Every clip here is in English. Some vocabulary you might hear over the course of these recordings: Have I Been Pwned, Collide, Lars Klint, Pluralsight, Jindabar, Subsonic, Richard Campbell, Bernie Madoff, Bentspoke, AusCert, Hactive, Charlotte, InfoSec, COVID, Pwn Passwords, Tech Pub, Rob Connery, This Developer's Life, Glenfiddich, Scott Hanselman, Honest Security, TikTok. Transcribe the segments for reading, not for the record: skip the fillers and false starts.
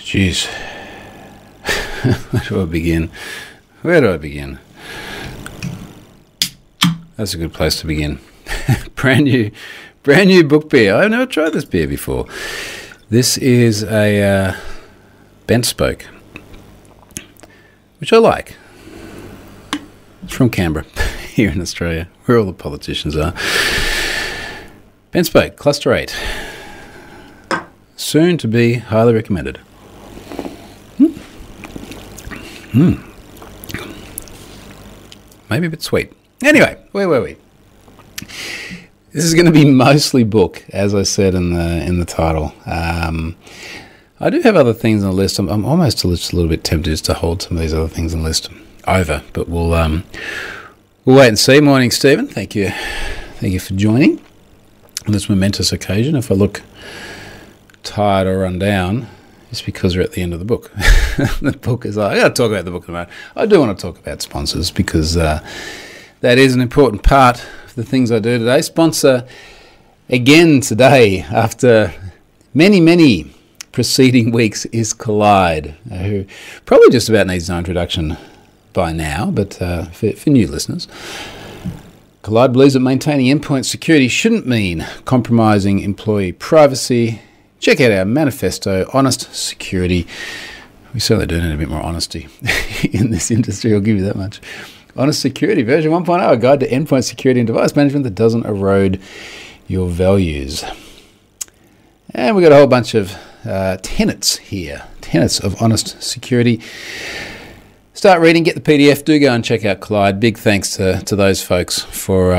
Jeez. Where do I begin? Where do I begin? That's a good place to begin. Brand new book beer. I've never tried this beer before. This is a Bentspoke, which I like. It's from Canberra, here in Australia, where all the politicians are. Bentspoke, Cluster 8. Soon to be highly recommended. Maybe a bit sweet. Anyway, where were we? This is going to be mostly book, as I said in the title. I do have other things on the list. I'm almost a little bit tempted to hold some of these other things on the list over, but we'll wait and see. Morning, Stephen. Thank you for joining on this momentous occasion. If I look tired or run down, it's because we're at the end of the book. The book is. I got to talk about the book in a moment. I do want to talk about sponsors because that is an important part. The things I do today. Sponsor again today after many preceding weeks is Collide, who probably just about needs no introduction by now, but for new listeners, Collide believes that maintaining endpoint security shouldn't mean compromising employee privacy. Check out our manifesto, Honest Security. We certainly do need a bit more honesty in this industry, I'll give you that much. Honest Security version 1.0, a guide to endpoint security and device management that doesn't erode your values. And we've got a whole bunch of tenets here, tenets of Honest Security. Start reading, get the PDF, do go and check out Collide. Big thanks to those folks for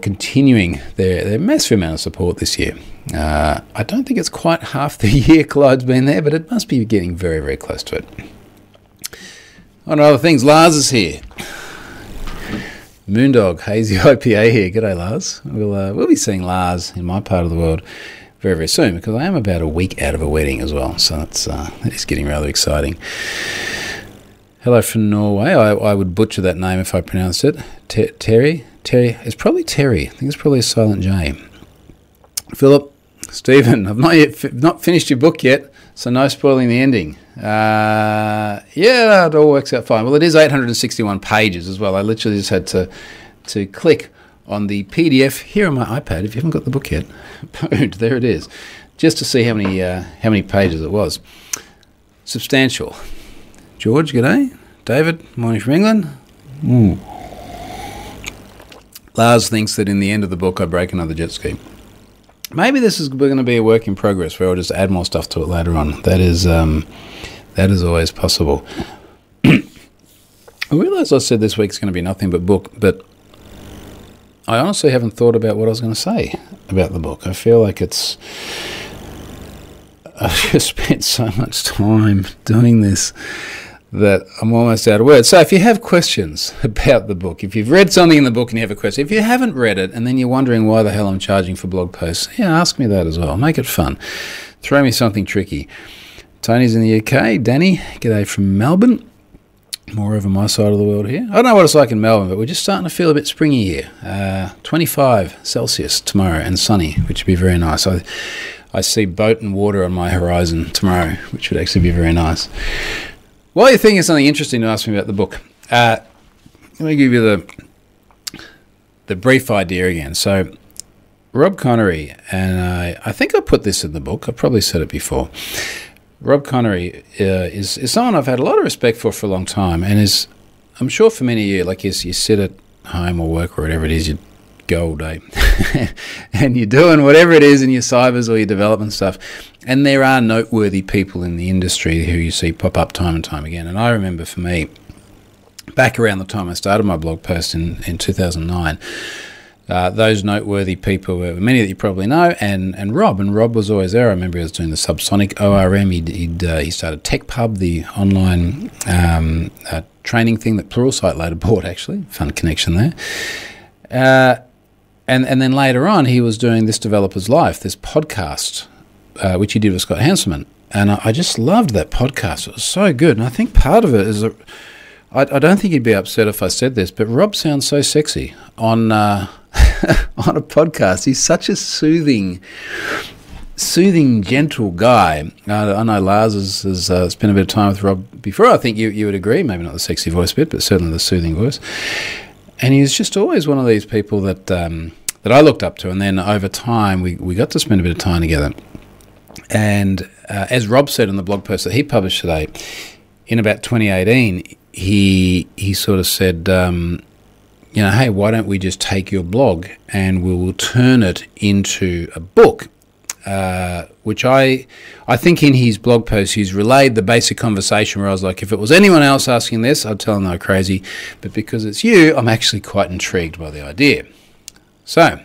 continuing their massive amount of support this year. I don't think it's quite half the year Collide's been there, but it must be getting very, very close to it. On other things, Lars is here. Moondog, hazy IPA here. G'day, Lars. We'll be seeing Lars in my part of the world very, very soon because I am about a week out of a wedding as well, so that is getting rather exciting. Hello from Norway. I would butcher that name if I pronounced it. Terry. It's probably Terry. I think it's probably a silent J. Philip, Stephen, I've not finished your book yet, so no spoiling the ending. Yeah, it all works out fine. Well, it is 861 pages as well. I literally just had to click on the PDF here on my iPad. If you haven't got the book yet, there it is, just to see how many pages it was. Substantial. George, g'day. David, morning from England. Ooh. Lars thinks that in the end of the book I break another jet ski. Maybe this is going to be a work in progress where I'll just add more stuff to it later on. That is always possible. I realise I said this week's going to be nothing but book, but I honestly haven't thought about what I was going to say about the book. I feel like I've just spent so much time doing this that I'm almost out of words. So if you have questions about the book, if you've read something in the book and you have a question, if you haven't read it and then you're wondering why the hell I'm charging for blog posts, yeah, ask me that as well. Make it fun. Throw me something tricky. Tony's in the UK. Danny, g'day from Melbourne. More over my side of the world here. I don't know what it's like in Melbourne, but we're just starting to feel a bit springy here. 25 Celsius tomorrow and sunny, which would be very nice. I see boat and water on my horizon tomorrow, which would actually be very nice. While you're thinking of something interesting to ask me about the book, let me give you the brief idea again. So Rob Connery, and I think I put this in the book. I probably said it before. Rob Connery is someone I've had a lot of respect for a long time, and is, I'm sure for many of you, like you sit at home or work or whatever it is, you go all day and you're doing whatever it is in your cybers or your development stuff, and there are noteworthy people in the industry who you see pop up time and time again. And I remember for me, back around the time I started my blog post in 2009, those noteworthy people were many that you probably know, and Rob was always there. I remember he was doing the Subsonic ORM. He started Tech Pub, the online training thing that Pluralsight later bought, actually. Fun connection there. And then later on, he was doing This Developer's Life, this podcast, which he did with Scott Hanselman. And I just loved that podcast. It was so good. And I think part of it is I don't think he'd be upset if I said this, but Rob sounds so sexy on on a podcast. He's such a soothing, gentle guy. I know Lars has spent a bit of time with Rob before. I think you would agree, maybe not the sexy voice bit, but certainly the soothing voice. And he was just always one of these people that that I looked up to. And then over time, we got to spend a bit of time together. And as Rob said in the blog post that he published today, in about 2018, he sort of said, hey, why don't we just take your blog and we will turn it into a book? Which I think in his blog post he's relayed the basic conversation where I was like, if it was anyone else asking this, I'd tell them they're crazy, but because it's you, I'm actually quite intrigued by the idea. So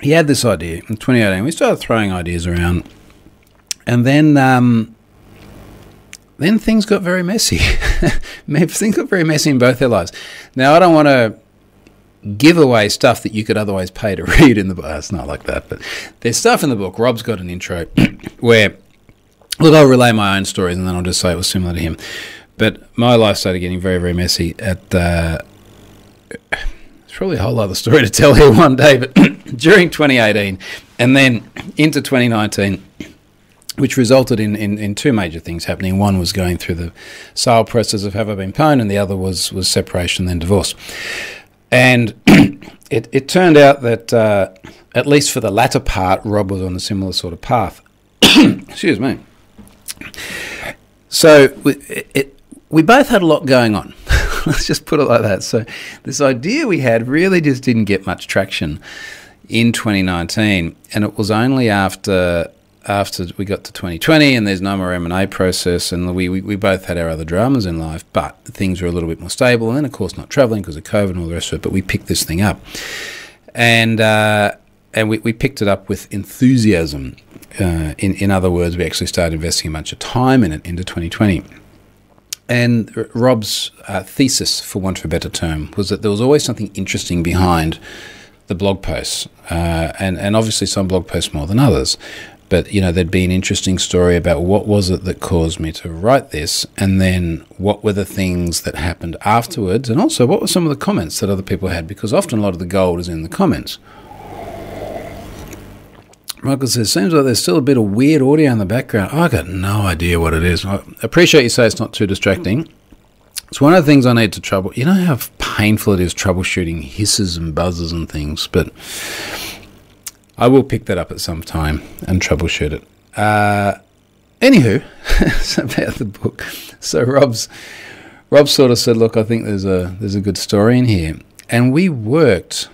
he had this idea in 2018. We started throwing ideas around, and then things got very messy. Things got very messy in both their lives. Now, I don't want to give away stuff that you could otherwise pay to read in the book. It's not like that, but there's stuff in the book. Rob's got an intro where, look, I'll relay my own stories and then I'll just say it was similar to him. But my life started getting very, very messy. It's probably a whole other story to tell here one day, but during 2018 and then into 2019, which resulted in two major things happening. One was going through the sale process of Have I Been Pwned, and the other was separation, then divorce. And it turned out that, at least for the latter part, Rob was on a similar sort of path. Excuse me. So we both had a lot going on. Let's just put it like that. So this idea we had really just didn't get much traction in 2019. And it was only after we got to 2020 and there's no more M&A process, and we both had our other dramas in life, but things were a little bit more stable, and then of course not travelling because of COVID and all the rest of it, but we picked this thing up. And we picked it up with enthusiasm. In other words, we actually started investing a bunch of time in it into 2020. And Rob's thesis, for want of a better term, was that there was always something interesting behind the blog posts, and obviously some blog posts more than others. But, there'd be an interesting story about what was it that caused me to write this, and then what were the things that happened afterwards, and also what were some of the comments that other people had, because often a lot of the gold is in the comments. Michael says, seems like there's still a bit of weird audio in the background. I got no idea what it is. I appreciate you say it's not too distracting. It's one of the things I need to trouble. You know how painful it is troubleshooting hisses and buzzes and things, but I will pick that up at some time and troubleshoot it. Anywho, it's about the book. So Rob sort of said, look, I think there's a good story in here. And we worked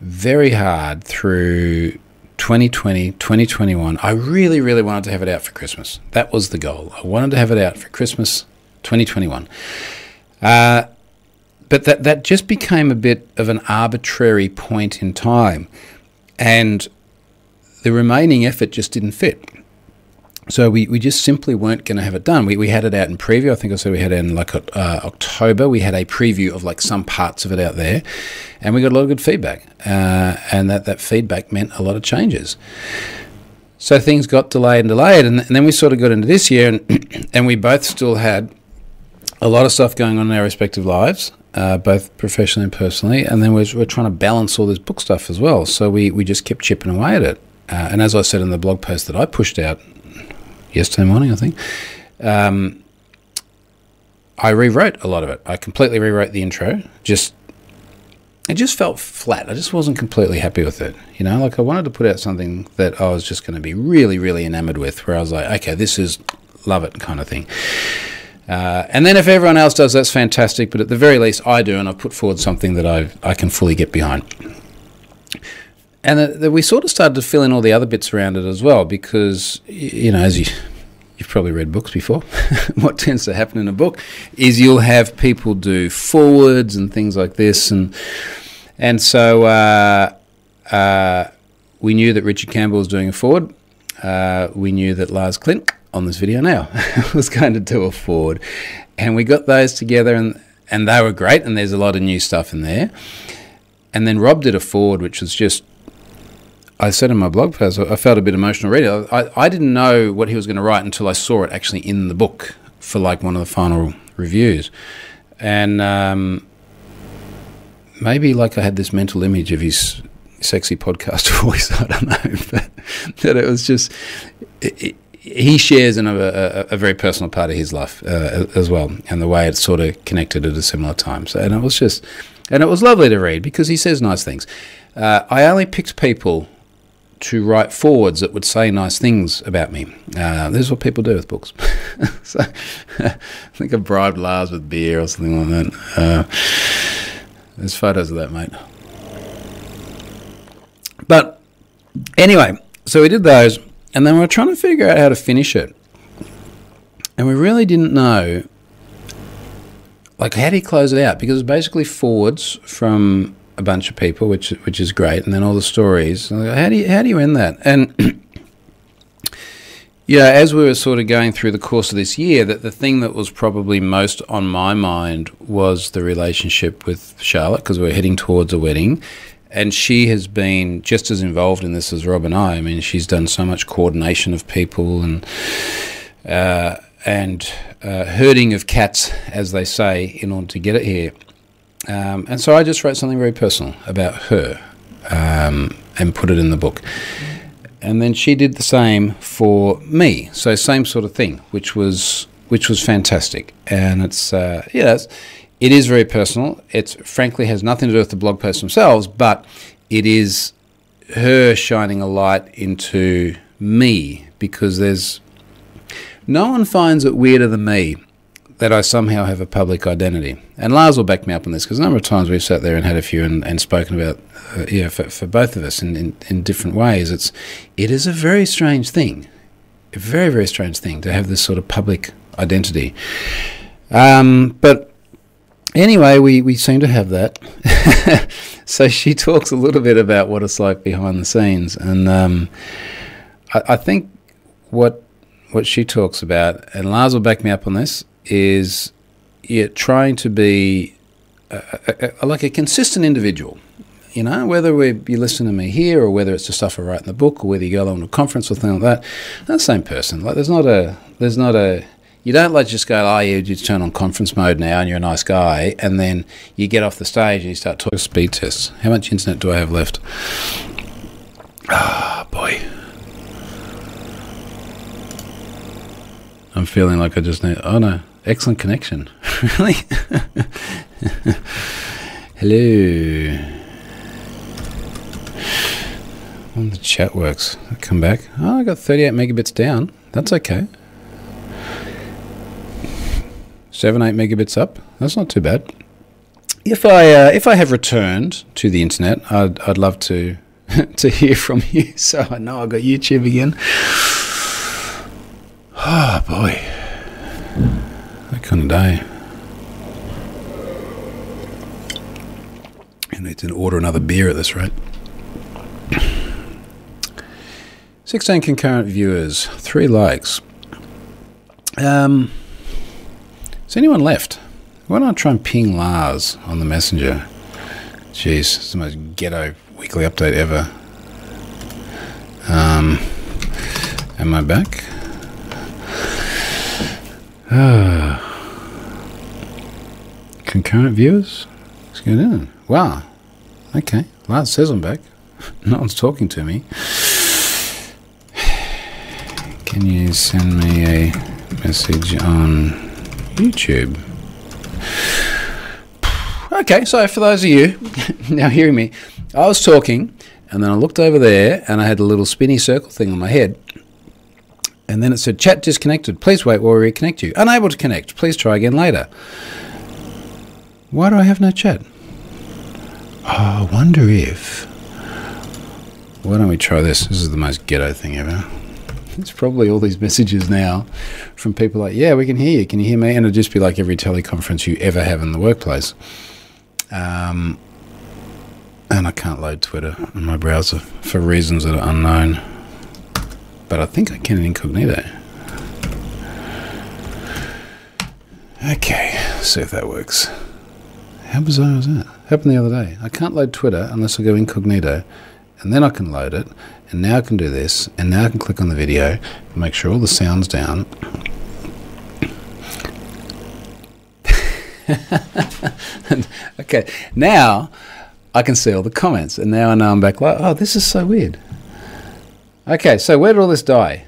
very hard through 2020, 2021. I really, really wanted to have it out for Christmas. That was the goal. I wanted to have it out for Christmas 2021. But that just became a bit of an arbitrary point in time. And the remaining effort just didn't fit. So we just simply weren't going to have it done. We had it out in preview. I think I said we had it in October. We had a preview of some parts of it out there. And we got a lot of good feedback. And that feedback meant a lot of changes. So things got delayed. And then we sort of got into this year. And we both still had a lot of stuff going on in our respective lives. Both professionally and personally, and then we're trying to balance all this book stuff as well. So we just kept chipping away at it. And as I said in the blog post that I pushed out yesterday morning, I think, I rewrote a lot of it. I completely rewrote the intro. It just felt flat. I just wasn't completely happy with it. I wanted to put out something that I was just going to be really, really enamored with, where I was like, okay, this is love it kind of thing. And then if everyone else does, that's fantastic, but at the very least I do, and I've put forward something that I can fully get behind. And we sort of started to fill in all the other bits around it as well, because, as you've probably read books before, what tends to happen in a book is you'll have people do forwards and things like this, and so we knew that Richard Campbell was doing a forward. We knew that Lars Klint on this video now was going to do a forward, and we got those together, and they were great, and there's a lot of new stuff in there. And then Rob did a forward, which was just, I said in my blog post, I felt a bit emotional reading. I didn't know what he was going to write until I saw it actually in the book for one of the final reviews. And maybe like I had this mental image of his sexy podcast voice, I don't know, but that it was just, he shares a very personal part of his life as well, and the way it's sort of connected at a similar time. So, and it was just, and it was lovely to read because he says nice things. I only picked people to write forwards that would say nice things about me. This is what people do with books. So I think I bribed Lars with beer or something like that. There's photos of that, mate. But anyway, so we did those, and then we were trying to figure out how to finish it. And we really didn't know, like, how do you close it out? Because it's basically forwards from a bunch of people, which is great, and then all the stories. How do you end that? And yeah, as we were sort of going through the course of this year, that the thing that was probably most on my mind was the relationship with Charlotte, because we're heading towards a wedding, and she has been just as involved in this as Rob and I. I mean, she's done so much coordination of people and herding of cats, as they say, in order to get it here. And so I just wrote something very personal about her and put it in the book. And then she did the same for me. So same sort of thing, which was fantastic. And it's, it is very personal. It frankly has nothing to do with the blog posts themselves, but it is her shining a light into me, because there's no one finds it weirder than me that I somehow have a public identity. And Lars will back me up on this, because a number of times we've sat there and had a few and spoken about, for both of us in different ways. It is a very strange thing, a very, very strange thing to have this sort of public identity. But anyway, we seem to have that. So she talks a little bit about what it's like behind the scenes. And I think what she talks about, and Lars will back me up on this, is trying to be like a consistent individual, you know, whether you listen to me here or whether it's the stuff I write in the book or whether you go along to a conference or thing like that, they're the same person. Like there's not a you don't like just go, you just turn on conference mode now and you're a nice guy, and then you get off the stage and you start talking speed tests. How much internet do I have left? Boy. I'm feeling like I just need... Oh, no. Excellent connection. Really? Hello. When the chat works, I come back. I got 38 megabits down. That's okay. 7-8 megabits up. That's not too bad. If I have returned to the internet, I'd love to to hear from you. So I know I got YouTube again. Oh boy. That kind of day. I need to order another beer at this rate. 16 concurrent viewers, 3 likes. Is anyone left? Why don't I try and ping Lars on the messenger? Jeez, it's the most ghetto weekly update ever. Am I back? Concurrent viewers? Let's go down. Wow. Okay. Lars says I'm back. No one's talking to me. Can you send me a message on YouTube? Okay, so for those of you now hearing me, I was talking and then I looked over there and I had a little spinny circle thing on my head. And then it said, chat disconnected. Please wait while we reconnect you. Unable to connect. Please try again later. Why do I have no chat? I wonder if... Why don't we try this? This is the most ghetto thing ever. It's probably all these messages now from people like, yeah, we can hear you. Can you hear me? And it'll just be like every teleconference you ever have in the workplace. And I can't load Twitter in my browser for reasons that are unknown. But I think I can incognito. Okay, let's see if that works. How bizarre was that? Happened the other day. I can't load Twitter unless I go incognito, and then I can load it, and now I can do this, and now I can click on the video and make sure all the sound's down. Okay, now I can see all the comments, and now I know I'm back like, oh, this is so weird. Okay, so where did all this die?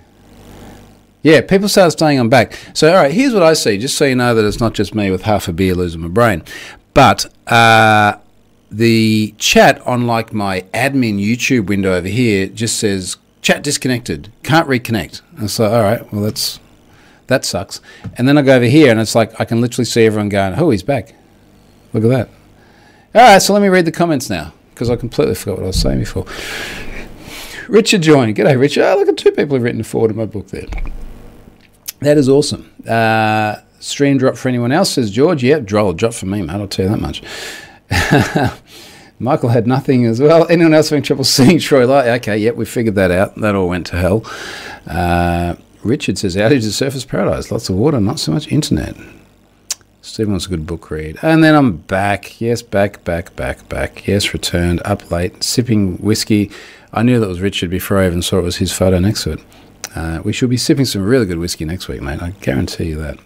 Yeah, people started saying I'm back. So, all right, here's what I see, just so you know that it's not just me with half a beer losing my brain. But the chat on, like, my admin YouTube window over here just says, chat disconnected, can't reconnect. And so, all right, well, that sucks. And then I go over here, and it's like I can literally see everyone going, oh, he's back. Look at that. All right, so let me read the comments now because I completely forgot what I was saying before. Richard joined. G'day, Richard. Oh, look at two people have written forward to my book there. That is awesome. Stream drop for anyone else, says George. Yep, droll drop for me, mate. I'll tell you that much. Michael had nothing as well. Anyone else having trouble seeing Troy Light? Okay, yep, we figured that out. That all went to hell. Richard says, outage to surface paradise. Lots of water, not so much internet. Stephen wants a good book read. And then I'm back. Yes, back. Yes, returned, up late, sipping whiskey. I knew that was Richard before I even saw it was his photo next to it. We should be sipping some really good whiskey next week, mate. I guarantee you that.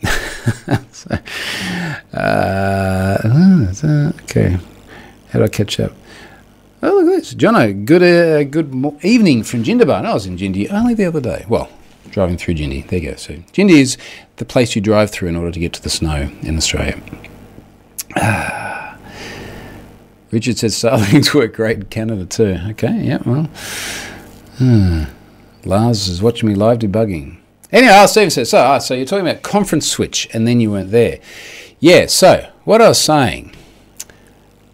Okay. How do I catch up? Oh, look at this. Jono, good evening from Jindabar. I was in Jindy only the other day. Well, driving through Jindy. There you go. So Jindy is the place you drive through in order to get to the snow in Australia. Richard says Starlings work great in Canada too. Okay, yeah, well. Lars is watching me live debugging. Anyway, Stephen says, so you're talking about conference switch and then you weren't there. Yeah, so what I was saying,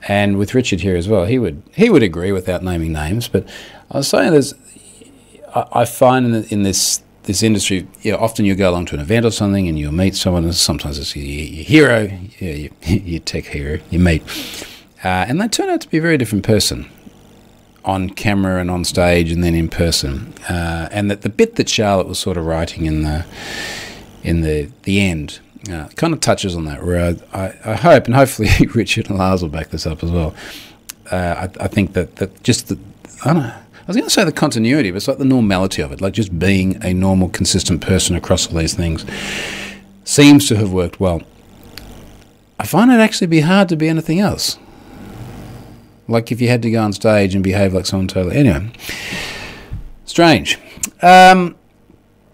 and with Richard here as well, he would agree without naming names, but I was saying there's, I find in this industry, you know, often you go along to an event or something and you'll meet someone, and sometimes it's your hero, your tech hero, you meet. And they turn out to be a very different person on camera and on stage and then in person. And that the bit that Charlotte was sort of writing in the end kind of touches on that, where I hope, and hopefully Richard and Lars will back this up as well, I think that just the, I don't know, I was going to say the continuity, but it's like the normality of it, like just being a normal, consistent person across all these things seems to have worked well. I find it actually be hard to be anything else. Like if you had to go on stage and behave like someone totally... Anyway, strange. Other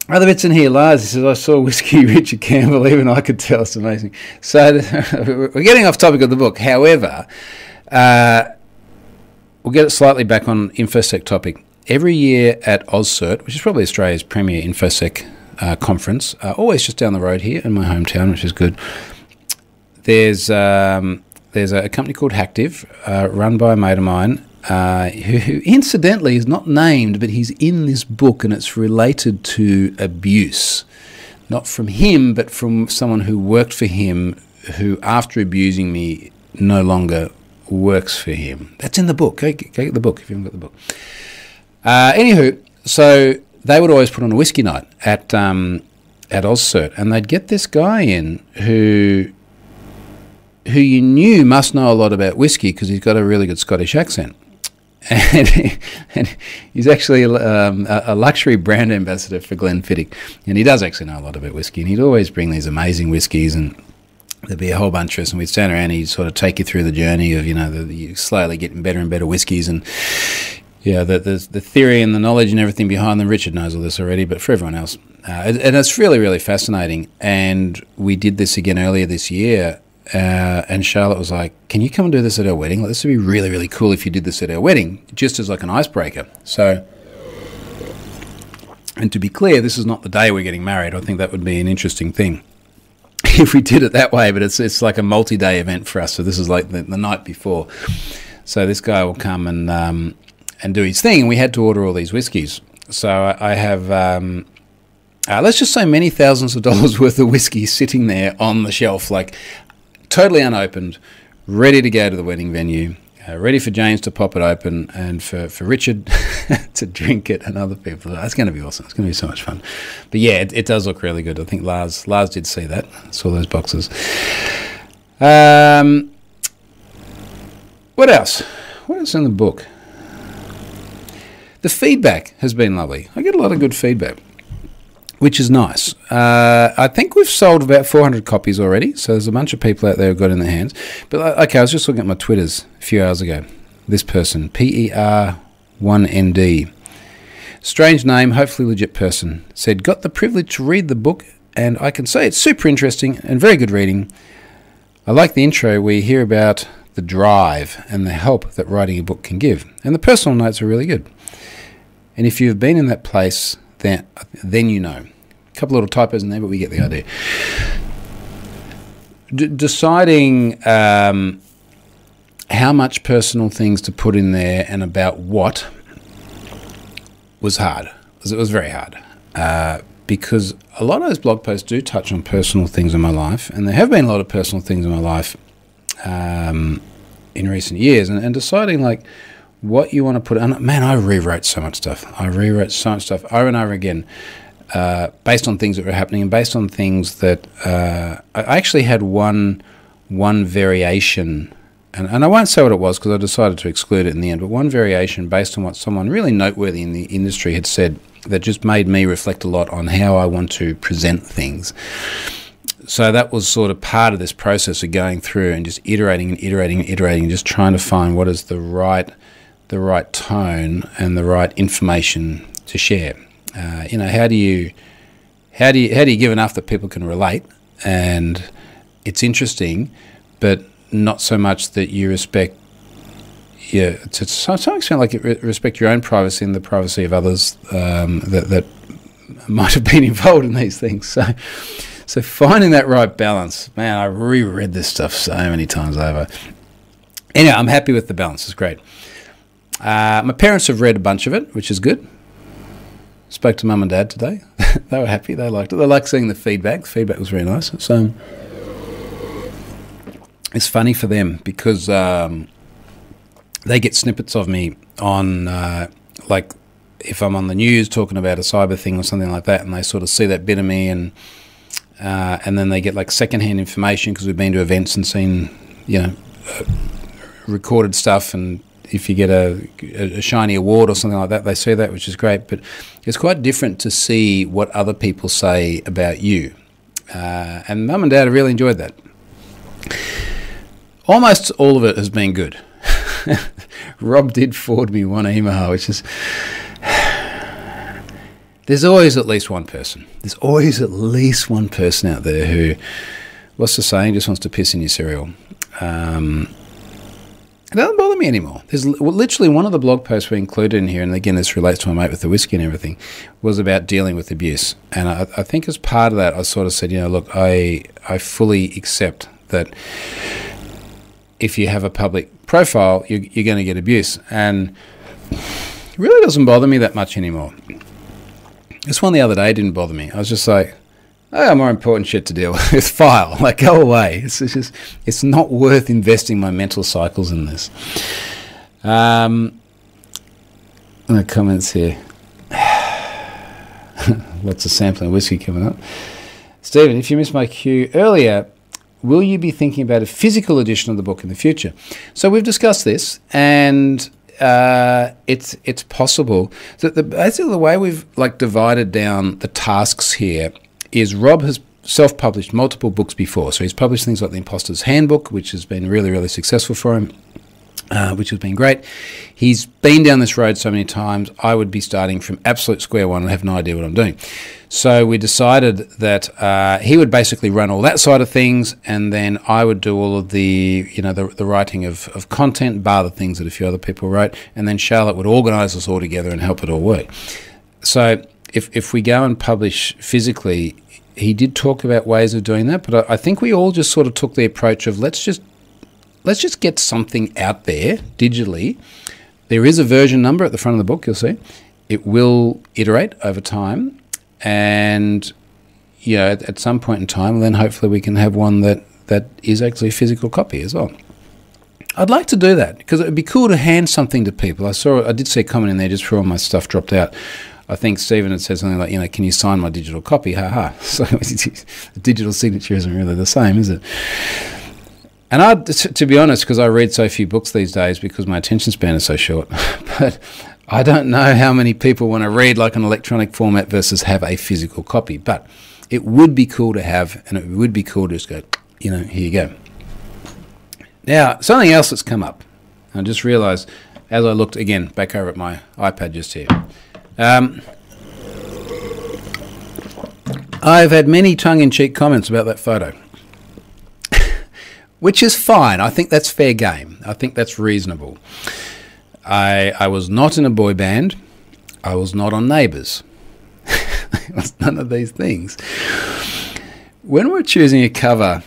bits in here. Lars, he says, I saw Whiskey Richard Campbell. Even I could tell. It's amazing. So we're getting off topic of the book. However, we'll get it slightly back on InfoSec topic. Every year at AusCert, which is probably Australia's premier InfoSec conference, always just down the road here in my hometown, which is good, there's a company called Hactive, run by a mate of mine, who incidentally is not named, but he's in this book and it's related to abuse. Not from him, but from someone who worked for him, who after abusing me no longer works for him. That's in the book. Go get the book if you haven't got the book. Anywho, so they would always put on a whiskey night at AusCert, and they'd get this guy in who you knew must know a lot about whiskey because he's got a really good Scottish accent. And he's actually a luxury brand ambassador for Glenfiddich. And he does actually know a lot about whiskey. And he'd always bring these amazing whiskies, and there'd be a whole bunch of us. And we'd stand around and he'd sort of take you through the journey of, you know, you slowly getting better and better whiskies. And, yeah, the theory and the knowledge and everything behind them. Richard knows all this already, but for everyone else. And it's really, really fascinating. And we did this again earlier this year. And Charlotte was like, can you come and do this at our wedding? Like, this would be really, really cool if you did this at our wedding, just as like an icebreaker. So, and to be clear, this is not the day we're getting married. I think that would be an interesting thing if we did it that way, but it's like a multi-day event for us. So this is like the night before. So this guy will come and do his thing. And we had to order all these whiskies. So I have... let's just say many thousands of dollars worth of whiskey sitting there on the shelf, like... totally unopened, ready to go to the wedding venue, ready for James to pop it open and for Richard to drink it and other people. It's going to be awesome. It's going to be so much fun. But, yeah, it does look really good. I think Lars did see that, saw those boxes. What else? What else in the book? The feedback has been lovely. I get a lot of good feedback. which is nice. I think we've sold about 400 copies already, so there's a bunch of people out there who've got it in their hands. But, okay, I was just looking at my Twitters a few hours ago. This person, PER1ND. Strange name, hopefully legit person. Said, got the privilege to read the book, and I can say it's super interesting and very good reading. I like the intro where you hear about the drive and the help that writing a book can give. And the personal notes are really good. And if you've been in that place, then you know. A couple little typos in there, but we get the idea. Deciding how much personal things to put in there and about what was hard. It was very hard because a lot of those blog posts do touch on personal things in my life, and there have been a lot of personal things in my life in recent years, and deciding like what you want to put on. Man, I rewrote so much stuff. Over and over again based on things that were happening and based on things that I actually had one variation, and I won't say what it was because I decided to exclude it in the end, but one variation based on what someone really noteworthy in the industry had said that just made me reflect a lot on how I want to present things. So that was sort of part of this process of going through and just iterating and just trying to find what is the right tone and the right information to share. How do you give enough that people can relate and it's interesting, but not so much that you respect. Yeah, to some extent, like respect your own privacy and the privacy of others that might have been involved in these things. So finding that right balance. Man, I reread this stuff so many times over. Anyway, I'm happy with the balance. It's great. My parents have read a bunch of it, which is good. Spoke to mum and dad today. They were happy. They liked it. They liked seeing the feedback. The feedback was very nice. So it's funny for them because they get snippets of me on, like, if I'm on the news talking about a cyber thing or something like that, and they sort of see that bit of me, and then they get, like, secondhand information because we've been to events and seen, recorded stuff, and if you get a shiny award or something like that, they see that, which is great. But it's quite different to see what other people say about you. And mum and dad really enjoyed that. Almost all of it has been good. Rob did forward me one email, which is, there's always at least one person. There's always at least one person out there who, what's the saying, just wants to piss in your cereal. It doesn't bother me anymore. There's literally one of the blog posts we included in here, and again, this relates to my mate with the whiskey and everything, was about dealing with abuse. And I think as part of that, I sort of said, look, I fully accept that if you have a public profile, you're going to get abuse, and it really doesn't bother me that much anymore. This one the other day didn't bother me. I was just like, more important shit to deal with. It's file, like, go away. It's not worth investing my mental cycles in this. The comments here. Lots of sampling whiskey coming up. Stephen, if you missed my cue earlier, will you be thinking about a physical edition of the book in the future? So we've discussed this, and it's possible. So basically the way we've like divided down the tasks here is Rob has self-published multiple books before. So he's published things like The Imposter's Handbook, which has been really, really successful for him, which has been great. He's been down this road so many times, I would be starting from absolute square one and have no idea what I'm doing. So we decided that he would basically run all that side of things, and then I would do all of the, the writing of content, bar the things that a few other people wrote, and then Charlotte would organise us all together and help it all work. So if we go and publish physically, he did talk about ways of doing that, but I think we all just sort of took the approach of let's just get something out there digitally. There is a version number at the front of the book, you'll see. It will iterate over time. And, at some point in time, then hopefully we can have one that is actually a physical copy as well. I'd like to do that because it would be cool to hand something to people. I did see a comment in there just for all my stuff dropped out. I think Stephen had said something like, can you sign my digital copy? Ha ha. So the digital signature isn't really the same, is it? And to be honest, because I read so few books these days because my attention span is so short, but I don't know how many people want to read like an electronic format versus have a physical copy, but it would be cool to have, and it would be cool to just go, you know, here you go. Now, something else that's come up. I just realised as I looked again back over at my iPad just here. I've had many tongue-in-cheek comments about that photo, which is fine. I think that's fair game. I think that's reasonable. I was not in a boy band. I was not on Neighbours. It was none of these things. When we're choosing a cover,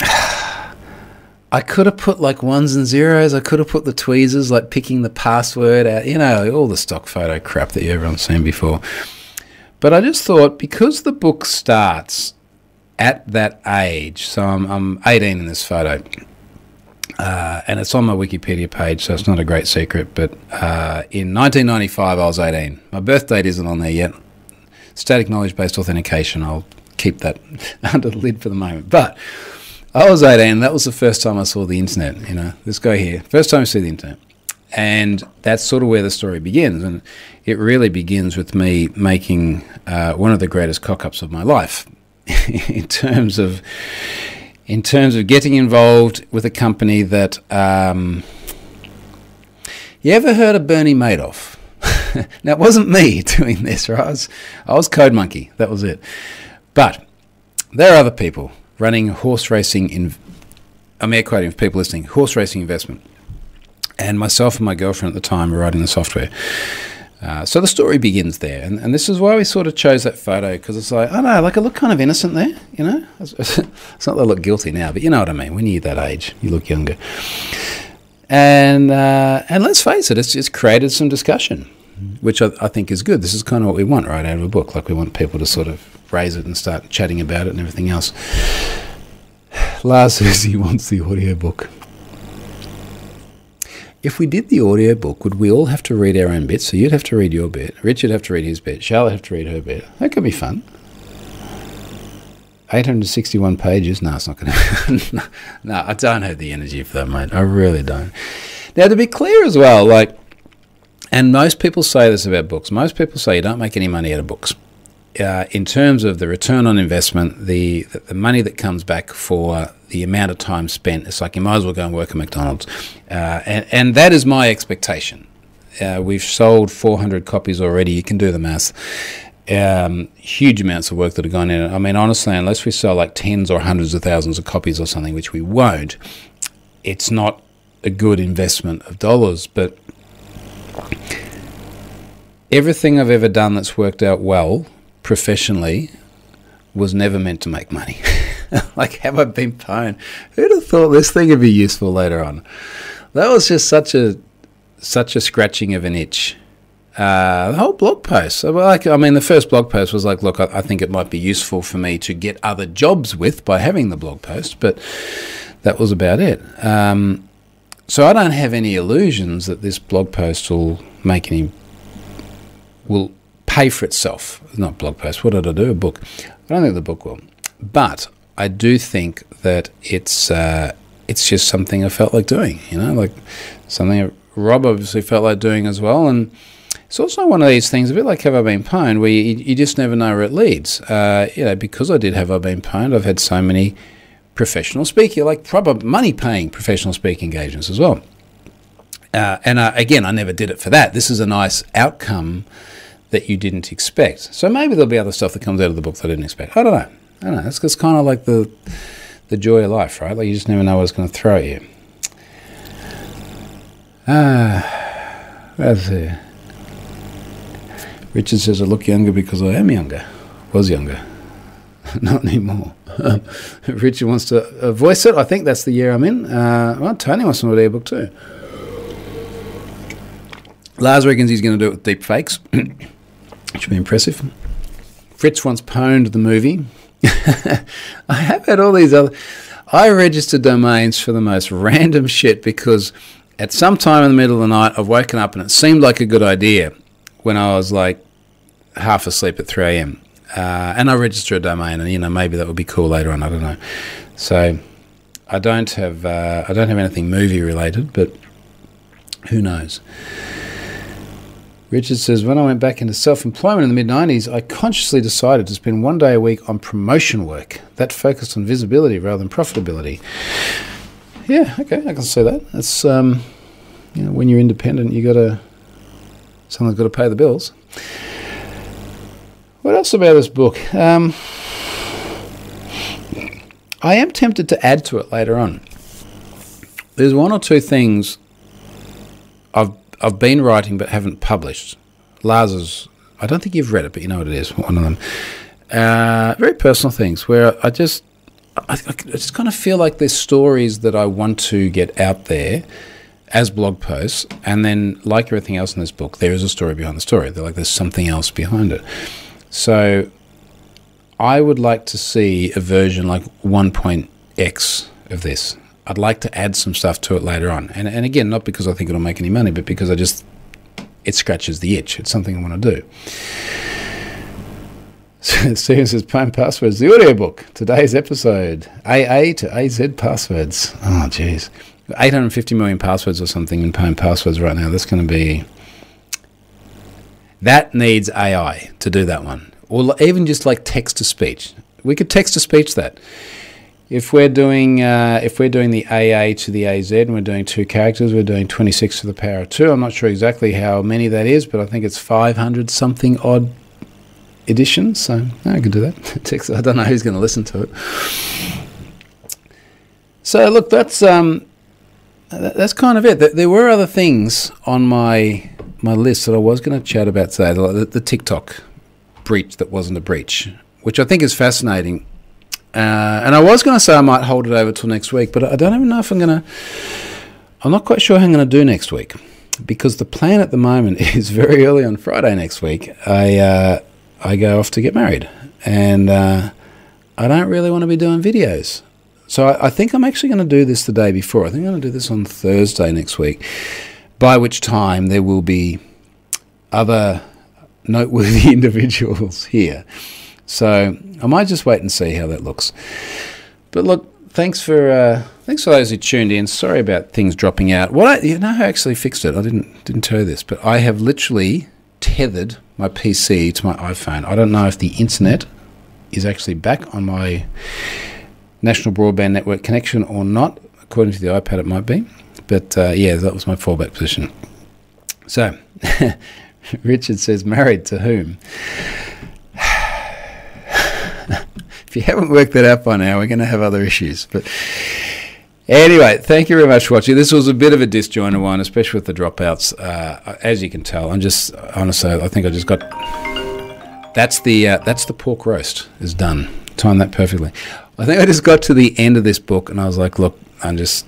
I could have put like ones and zeros. I could have put the tweezers, like picking the password out, you know, all the stock photo crap that everyone's seen before. But I just thought, because the book starts at that age, so I'm 18 in this photo, and it's on my Wikipedia page, so it's not a great secret, but in 1995 I was 18. My birth date isn't on there yet. Static knowledge-based authentication, I'll keep that under the lid for the moment. But I was 18, and that was the first time I saw the internet, you know, this guy here, first time I see the internet. And that's sort of where the story begins, and it really begins with me making one of the greatest cock-ups of my life in terms of getting involved with a company that, you ever heard of Bernie Madoff? Now, it wasn't me doing this, right? I was Code Monkey, that was it. But there are other people running horse racing, I'm air quoting for people listening, horse racing investment. And myself and my girlfriend at the time were writing the software. So the story begins there. And this is why we sort of chose that photo, because it's like, oh no, like I look kind of innocent there, you know? It's not that I look guilty now, but you know what I mean. When you're that age, you look younger. And let's face it, it's created some discussion, which I think is good. This is kind of what we want right out of a book. Like we want people to sort of raise it and start chatting about it and everything else. Lars says he wants the audiobook. If we did the audiobook, would we all have to read our own bits? So you'd have to read your bit, Richard have to read his bit, Charlotte have to read her bit. That could be fun. 861 pages? No, it's not going to. No, I don't have the energy for that, mate. I really don't. Now, to be clear as well, like, and most people say this about books. Most people say you don't make any money out of books. In terms of the return on investment, the money that comes back for the amount of time spent, it's like you might as well go and work at McDonald's. And that is my expectation. We've sold 400 copies already. You can do the math. Huge amounts of work that have gone in. I mean, honestly, unless we sell like tens or hundreds of thousands of copies or something, which we won't, it's not a good investment of dollars. But everything I've ever done that's worked out well professionally was never meant to make money. Like, have I been pwned? Who'd have thought this thing would be useful later on? That was just such a scratching of an itch. The whole blog post, the first blog post was like, look, I think it might be useful for me to get other jobs with by having the blog post, but that was about it. So I don't have any illusions that this blog post will pay for itself. Not blog post. What did I do? A book. I don't think the book will. But I do think that it's just something I felt like doing, you know, like something Rob obviously felt like doing as well. And it's also one of these things, a bit like Have I Been Pwned, where you just never know where it leads. You know, because I did Have I Been Pwned, I've had so many professional speaking, like proper money-paying professional speaking engagements as well. Again, I never did it for that. This is a nice outcome that you didn't expect. So maybe there'll be other stuff that comes out of the book that I didn't expect. I don't know. It's kind of like the joy of life, right? Like you just never know what's going to throw at you. That's it. Richard says I look younger because I am younger. Was younger. Not anymore. Richard wants to voice it. I think that's the year I'm in. Well, Tony wants an audiobook too. Lars reckons he's going to do it with deep fakes. Which would be impressive. Fritz once pwned the movie. I have had all these other... I register domains for the most random shit because at some time in the middle of the night I've woken up and it seemed like a good idea when I was like half asleep at 3 a.m. And I register a domain and, you know, maybe that would be cool later on. I don't know. So I don't have anything movie related, but who knows. Richard says, when I went back into self-employment in the mid-90s, I consciously decided to spend one day a week on promotion work. That focused on visibility rather than profitability. Yeah, okay, I can see that. That's, you know, when you're independent, you gotta, someone's got to pay the bills. What else about this book? I am tempted to add to it later on. There's one or two things I've been writing but haven't published. Lars's, I don't think you've read it, but you know what it is, one of them. Very personal things where I just kind of feel like there's stories that I want to get out there as blog posts, and then like everything else in this book, there is a story behind the story. They're like, there's something else behind it. So I would like to see a version like 1.x of this. I'd like to add some stuff to it later on. And again, not because I think it'll make any money, but because it scratches the itch. It's something I want to do. So Steven says, Pwn Passwords, the audiobook. Today's episode, AA to AZ Passwords. Oh, jeez. 850 million passwords or something in Pwn Passwords right now. That's going to be... That needs AI to do that one. Or even just like text-to-speech. We could text-to-speech that. If we're doing the AA to the AZ and we're doing two characters, we're doing 26 to the power of 2. I'm not sure exactly how many that is, but I think it's 500-something odd editions. So no, I could do that. I don't know who's going to listen to it. So look, that's kind of it. There were other things on my list that I was going to chat about today, like the TikTok breach that wasn't a breach, which I think is fascinating. And I was going to say I might hold it over till next week, but I don't even know if I'm not quite sure how I'm going to do next week, because the plan at the moment is very early on Friday next week. I go off to get married, and I don't really want to be doing videos. So I think I'm actually going to do this the day before. I think I'm going to do this on Thursday next week, by which time there will be other noteworthy individuals here. So I might just wait and see how that looks. But look, thanks for those who tuned in. Sorry about things dropping out. I actually fixed it. I didn't tell you this, but I have literally tethered my PC to my iPhone. I don't know if the internet is actually back on my national broadband network connection or not. According to the iPad, it might be. But yeah, that was my fallback position. So Richard says, married to whom? If you haven't worked that out by now, we're going to have other issues. But anyway, thank you very much for watching. This was a bit of a disjointed one, especially with the dropouts. As you can tell, I'm just, honestly, I think I just got... That's the pork roast is done. Timed that perfectly. I think I just got to the end of this book, and I was like, look, I'm just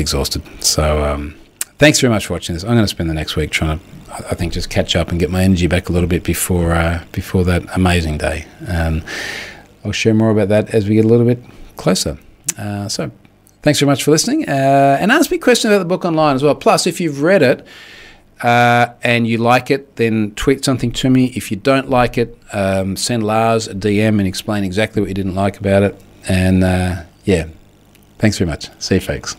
exhausted. So thanks very much for watching this. I'm going to spend the next week trying to, I think, just catch up and get my energy back a little bit before that amazing day. I'll share more about that as we get a little bit closer. So thanks very much for listening. And ask me questions about the book online as well. Plus, if you've read it and you like it, then tweet something to me. If you don't like it, send Lars a DM and explain exactly what you didn't like about it. And, yeah, thanks very much. See you, folks.